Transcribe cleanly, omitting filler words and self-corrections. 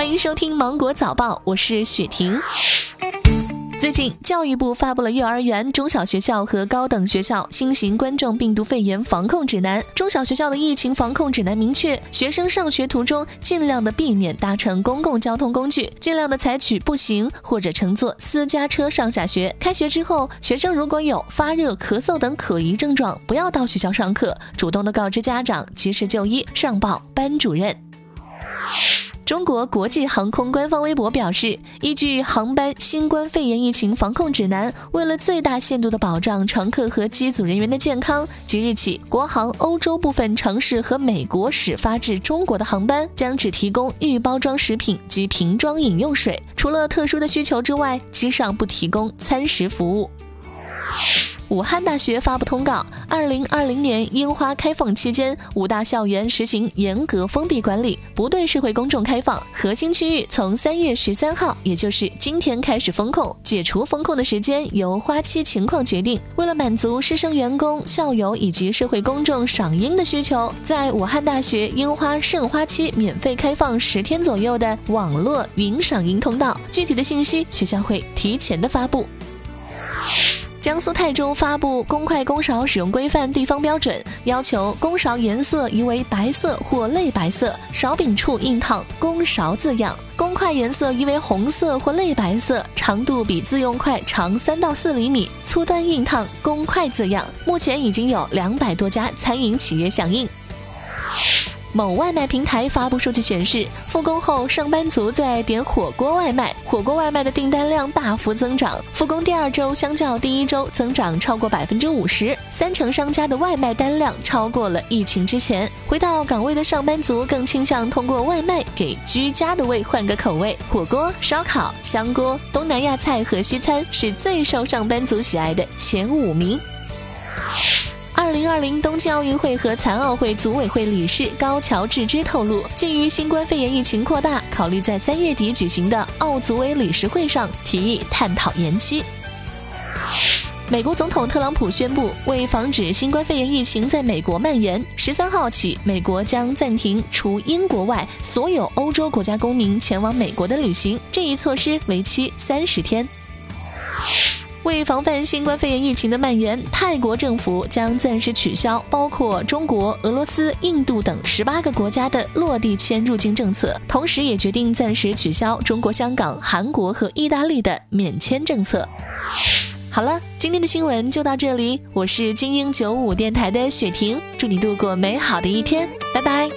欢迎收听《芒果早报》，我是雪婷。最近，教育部发布了幼儿园、中小学校和高等学校新型冠状病毒肺炎防控指南。中小学校的疫情防控指南明确，学生上学途中尽量的避免搭乘公共交通工具，尽量的采取步行或者乘坐私家车上下学。开学之后，学生如果有发热、咳嗽等可疑症状，不要到学校上课，主动的告知家长，及时就医，上报班主任。中国国际航空官方微博表示，依据航班新冠肺炎疫情防控指南，为了最大限度地保障乘客和机组人员的健康，即日起，国航欧洲部分城市和美国始发至中国的航班将只提供预包装食品及瓶装饮用水，除了特殊的需求之外，机上不提供餐食服务。武汉大学发布通告，2020年樱花开放期间，五大校园实行严格封闭管理，不对社会公众开放。核心区域从3月13号，也就是今天开始封控，解除封控的时间由花期情况决定。为了满足师生、员工、校友以及社会公众赏樱的需求，在武汉大学樱花盛花期免费开放10天左右的网络云赏樱通道，具体的信息学校会提前的发布。江苏泰州发布公筷公勺使用规范地方标准，要求公勺颜色宜为白色或类白色，勺柄处印烫“公勺”字样；公筷颜色宜为红色或类白色，长度比自用筷长3到4厘米，粗端印烫“公筷”字样。目前已经有200多家餐饮企业响应。某外卖平台发布数据显示，复工后上班族最爱点火锅外卖，火锅外卖的订单量大幅增长，复工第2周相较第1周增长超过50%，3成商家的外卖单量超过了疫情之前。回到岗位的上班族更倾向通过外卖给居家的胃换个口味，火锅、烧烤、香锅、东南亚菜和西餐是最受上班族喜爱的前5名。2020东京奥运会和残奥会组委会理事高桥智之透露，鉴于新冠肺炎疫情扩大，考虑在3月底举行的奥组委理事会上提议探讨延期。美国总统特朗普宣布，为防止新冠肺炎疫情在美国蔓延，13号起，美国将暂停除英国外所有欧洲国家公民前往美国的旅行，这一措施为期30天。为防范新冠肺炎疫情的蔓延，泰国政府将暂时取消包括中国、俄罗斯、印度等18个国家的落地签入境政策，同时也决定暂时取消中国、香港、韩国和意大利的免签政策。好了，今天的新闻就到这里，我是精英95电台的雪婷，祝你度过美好的一天，拜拜。